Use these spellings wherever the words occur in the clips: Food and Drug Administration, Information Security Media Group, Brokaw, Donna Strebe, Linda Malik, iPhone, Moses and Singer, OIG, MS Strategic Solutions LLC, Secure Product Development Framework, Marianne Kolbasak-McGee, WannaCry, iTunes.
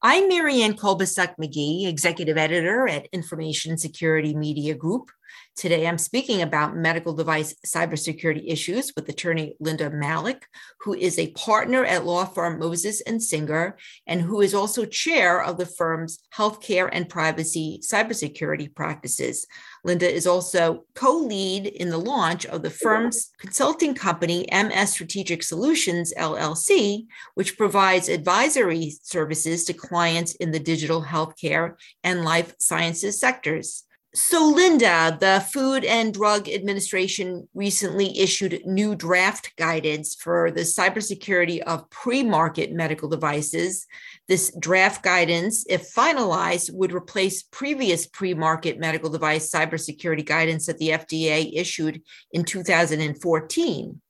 I'm Marianne Kolbasak-McGee, Executive Editor at Information Security Media Group. Today, I'm speaking about medical device cybersecurity issues with attorney Linda Malik, who is a partner at law firm Moses and Singer, and who is also chair of the firm's healthcare and privacy cybersecurity practices. Linda is also co-lead in the launch of the firm's consulting company, MS Strategic Solutions LLC, which provides advisory services to clients in the digital healthcare and life sciences sectors. So, Linda, the Food and Drug Administration recently issued new draft guidance for the cybersecurity of pre-market medical devices. This draft guidance, if finalized, would replace previous pre-market medical device cybersecurity guidance that the FDA issued in 2014.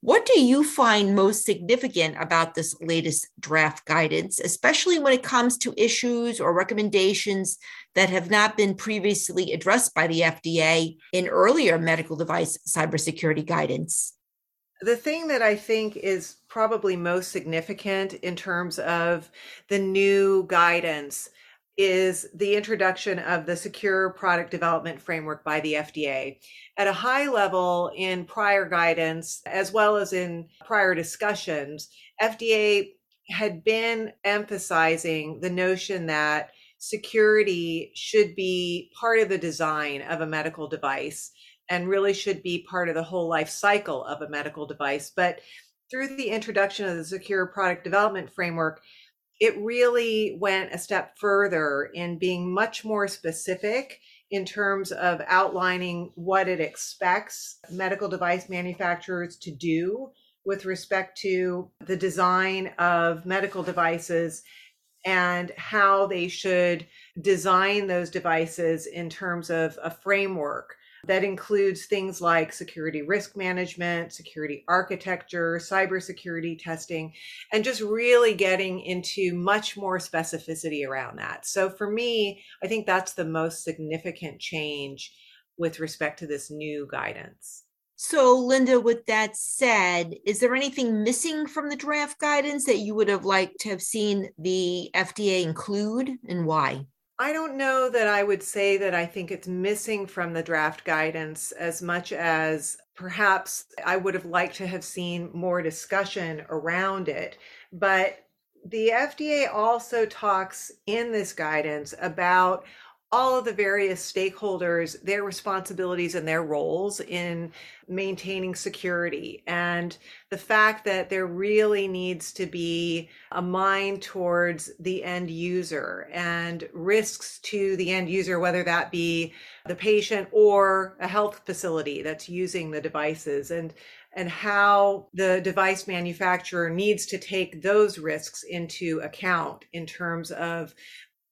What do you find most significant about this latest draft guidance, especially when it comes to issues or recommendations that have not been previously addressed by the FDA in earlier medical device cybersecurity guidance? The thing that I think is probably most significant in terms of the new guidance is the introduction of the Secure Product Development Framework by the FDA. At a high level, in prior guidance, as well as in prior discussions, FDA had been emphasizing the notion that security should be part of the design of a medical device and really should be part of the whole life cycle of a medical device. But through the introduction of the Secure Product Development Framework, it really went a step further in being much more specific in terms of outlining what it expects medical device manufacturers to do with respect to the design of medical devices and how they should design those devices in terms of a framework that includes things like security risk management, security architecture, cybersecurity testing, and just really getting into much more specificity around that. So for me, I think that's the most significant change with respect to this new guidance. So Linda, with that said, is there anything missing from the draft guidance that you would have liked to have seen the FDA include, and why? I don't know that I would say that I think it's missing from the draft guidance as much as perhaps I would have liked to have seen more discussion around it. But the FDA also talks in this guidance about all of the various stakeholders, their responsibilities and their roles in maintaining security, and the fact that there really needs to be a mind towards the end user and risks to the end user, whether that be the patient or a health facility that's using the devices, and how the device manufacturer needs to take those risks into account in terms of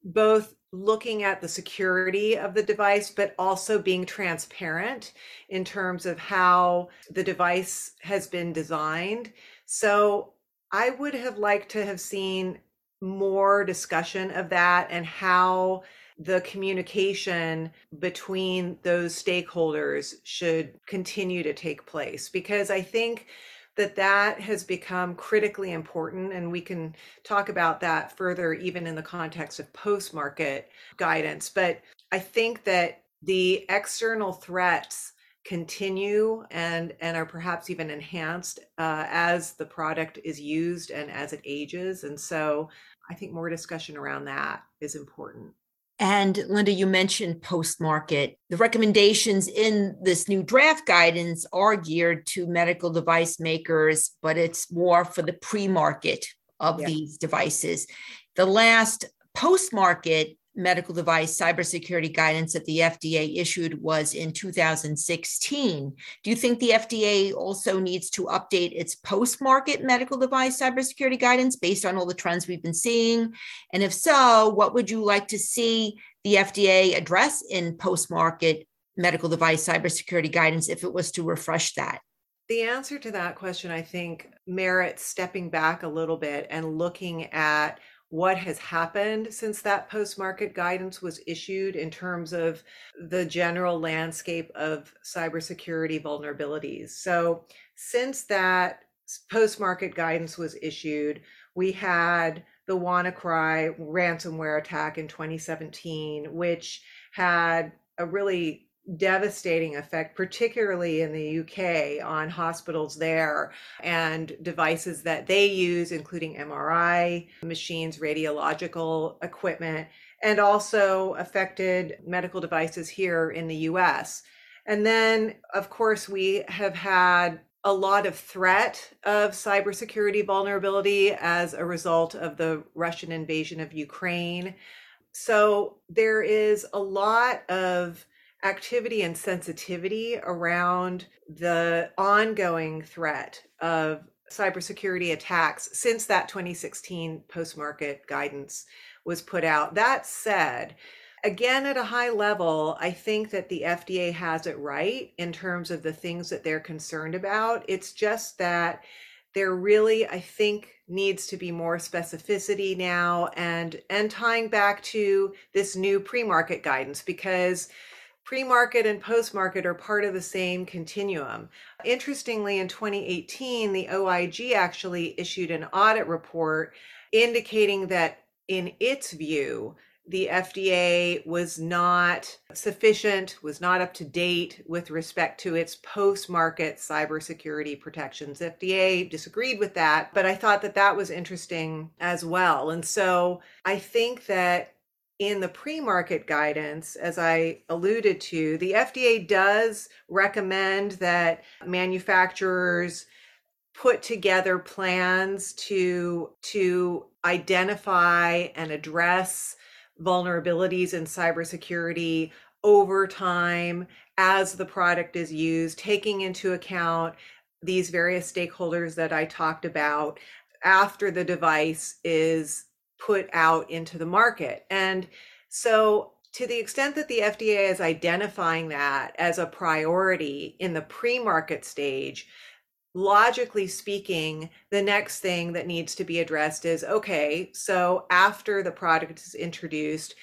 both looking at the security of the device, but also being transparent in terms of how the device has been designed. So I would have liked to have seen more discussion of that and how the communication between those stakeholders should continue to take place, because I think that has become critically important, and we can talk about that further even in the context of post-market guidance. But I think that the external threats continue and are perhaps even enhanced as the product is used and as it ages. And so I think more discussion around that is important. And Linda, you mentioned post-market. The recommendations in this new draft guidance are geared to medical device makers, but it's more for the pre-market of these devices. The last post-market medical device cybersecurity guidance that the FDA issued was in 2016. Do you think the FDA also needs to update its post-market medical device cybersecurity guidance based on all the trends we've been seeing? And if so, what would you like to see the FDA address in post-market medical device cybersecurity guidance if it was to refresh that? The answer to that question, I think, merits stepping back a little bit and looking at what has happened since that post-market guidance was issued in terms of the general landscape of cybersecurity vulnerabilities. So since that post-market guidance was issued, we had the WannaCry ransomware attack in 2017, which had a really devastating effect, particularly in the UK, on hospitals there and devices that they use, including MRI machines, radiological equipment, and also affected medical devices here in the US. And then, of course, we have had a lot of threat of cybersecurity vulnerability as a result of the Russian invasion of Ukraine. So there is a lot of activity and sensitivity around the ongoing threat of cybersecurity attacks since that 2016 post-market guidance was put out. That said, again, at a high level, I think that the FDA has it right in terms of the things that they're concerned about. It's just that there really, I think, needs to be more specificity now, and tying back to this new pre-market guidance, because pre-market and post-market are part of the same continuum. Interestingly, in 2018, the OIG actually issued an audit report indicating that, in its view, the FDA was not sufficient, was not up to date with respect to its post-market cybersecurity protections. FDA disagreed with that, but I thought that that was interesting as well. And so I think that in the pre-market guidance, as I alluded to, the FDA does recommend that manufacturers put together plans to identify and address vulnerabilities in cybersecurity over time as the product is used, taking into account these various stakeholders that I talked about after the device is put out into the market. And so to the extent that the FDA is identifying that as a priority in the pre-market stage, logically speaking, the next thing that needs to be addressed is, okay, so after the product is introduced,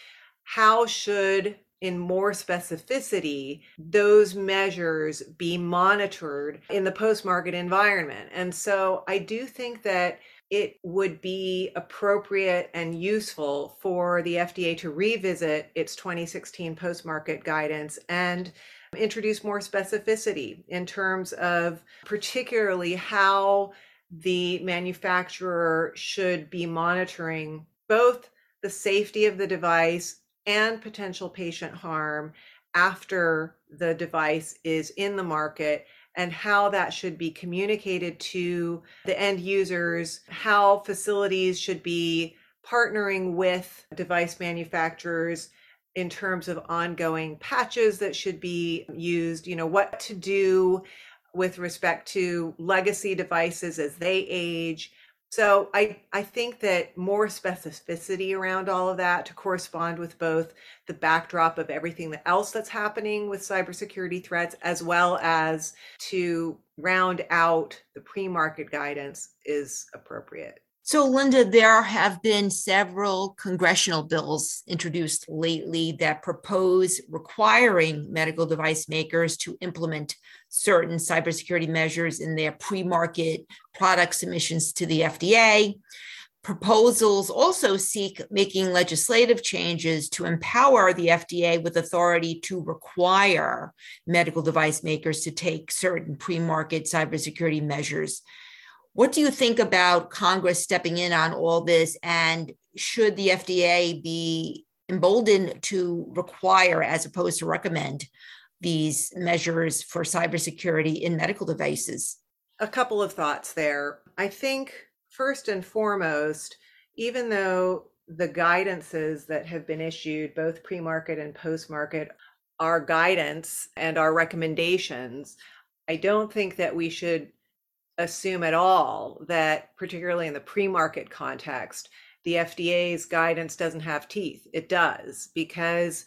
how should, in more specificity, those measures be monitored in the post-market environment? And so I do think that it would be appropriate and useful for the FDA to revisit its 2016 post-market guidance and introduce more specificity in terms of particularly how the manufacturer should be monitoring both the safety of the device and potential patient harm after the device is in the market, and how that should be communicated to the end users, how facilities should be partnering with device manufacturers in terms of ongoing patches that should be used, you know, what to do with respect to legacy devices as they age. So I think that more specificity around all of that to correspond with both the backdrop of everything else that's happening with cybersecurity threats, as well as to round out the pre-market guidance, is appropriate. So, Linda, there have been several congressional bills introduced lately that propose requiring medical device makers to implement certain cybersecurity measures in their pre-market product submissions to the FDA. Proposals also seek making legislative changes to empower the FDA with authority to require medical device makers to take certain pre-market cybersecurity measures. What do you think about Congress stepping in on all this, and should the FDA be emboldened to require, as opposed to recommend, these measures for cybersecurity in medical devices? A couple of thoughts there. I think first and foremost, even though the guidances that have been issued, both pre-market and post-market, are guidance and are recommendations, I don't think that we should assume at all that, particularly in the pre-market context, the FDA's guidance doesn't have teeth. It does, because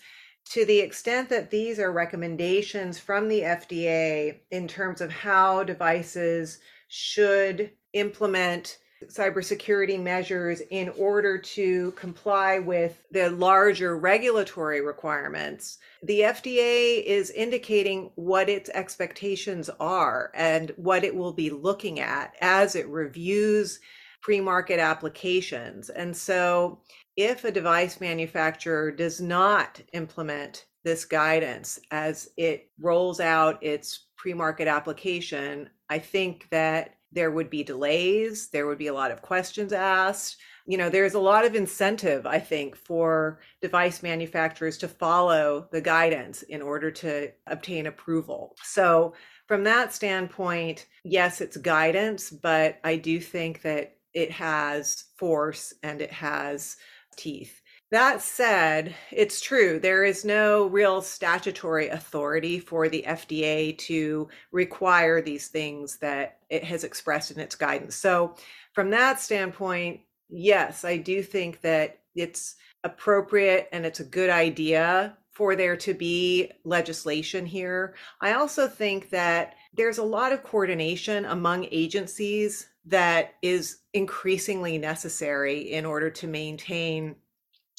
to the extent that these are recommendations from the FDA in terms of how devices should implement cybersecurity measures in order to comply with the larger regulatory requirements, the FDA is indicating what its expectations are and what it will be looking at as it reviews pre-market applications. And so if a device manufacturer does not implement this guidance as it rolls out its pre-market application, I think that there would be delays, there would be a lot of questions asked. You know, there's a lot of incentive, I think, for device manufacturers to follow the guidance in order to obtain approval. So from that standpoint, yes, it's guidance, but I do think that it has force and it has teeth. That said, it's true, there is no real statutory authority for the FDA to require these things that it has expressed in its guidance. So from that standpoint, yes, I do think that it's appropriate and it's a good idea for there to be legislation here. I also think that there's a lot of coordination among agencies that is increasingly necessary in order to maintain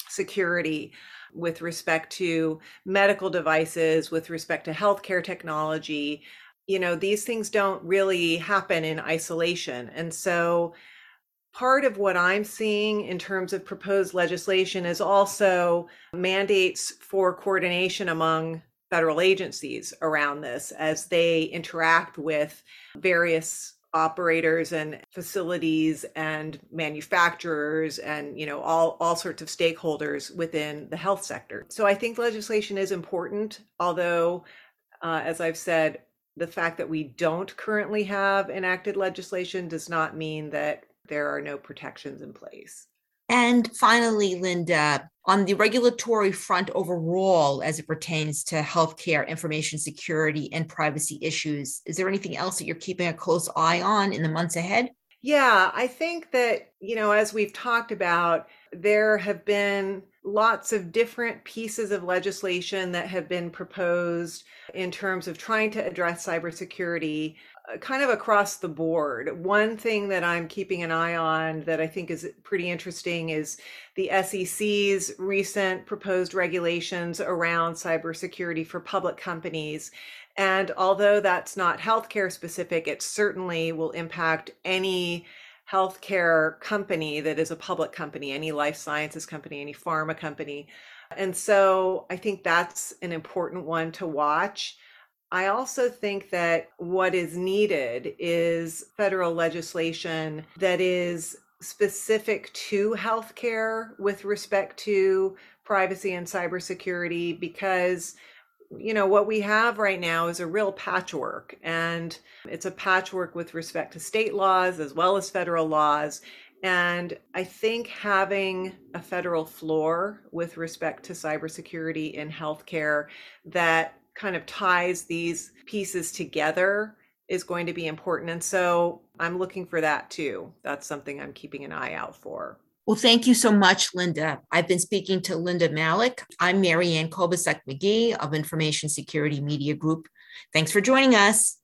security with respect to medical devices, with respect to healthcare technology. You know, these things don't really happen in isolation. And so part of what I'm seeing in terms of proposed legislation is also mandates for coordination among federal agencies around this as they interact with various operators and facilities and manufacturers and, you know, all sorts of stakeholders within the health sector. So I think legislation is important, although, as I've said, the fact that we don't currently have enacted legislation does not mean that there are no protections in place. And finally, Linda, on the regulatory front overall, as it pertains to healthcare, information security, and privacy issues, is there anything else that you're keeping a close eye on in the months ahead? Yeah, I think that, you know, as we've talked about, there have been lots of different pieces of legislation that have been proposed in terms of trying to address cybersecurity kind of across the board. One thing that I'm keeping an eye on that I think is pretty interesting is the SEC's recent proposed regulations around cybersecurity for public companies. And although that's not healthcare specific, it certainly will impact any healthcare company that is a public company, any life sciences company, any pharma company. And so I think that's an important one to watch. I also think that what is needed is federal legislation that is specific to healthcare with respect to privacy and cybersecurity, because, you know, what we have right now is a real patchwork, and it's a patchwork with respect to state laws as well as federal laws. And I think having a federal floor with respect to cybersecurity in healthcare that kind of ties these pieces together is going to be important. And so I'm looking for that too. That's something I'm keeping an eye out for. Well, thank you so much, Linda. I've been speaking to Linda Malik. I'm Marianne Kolbasak-McGee of Information Security Media Group. Thanks for joining us.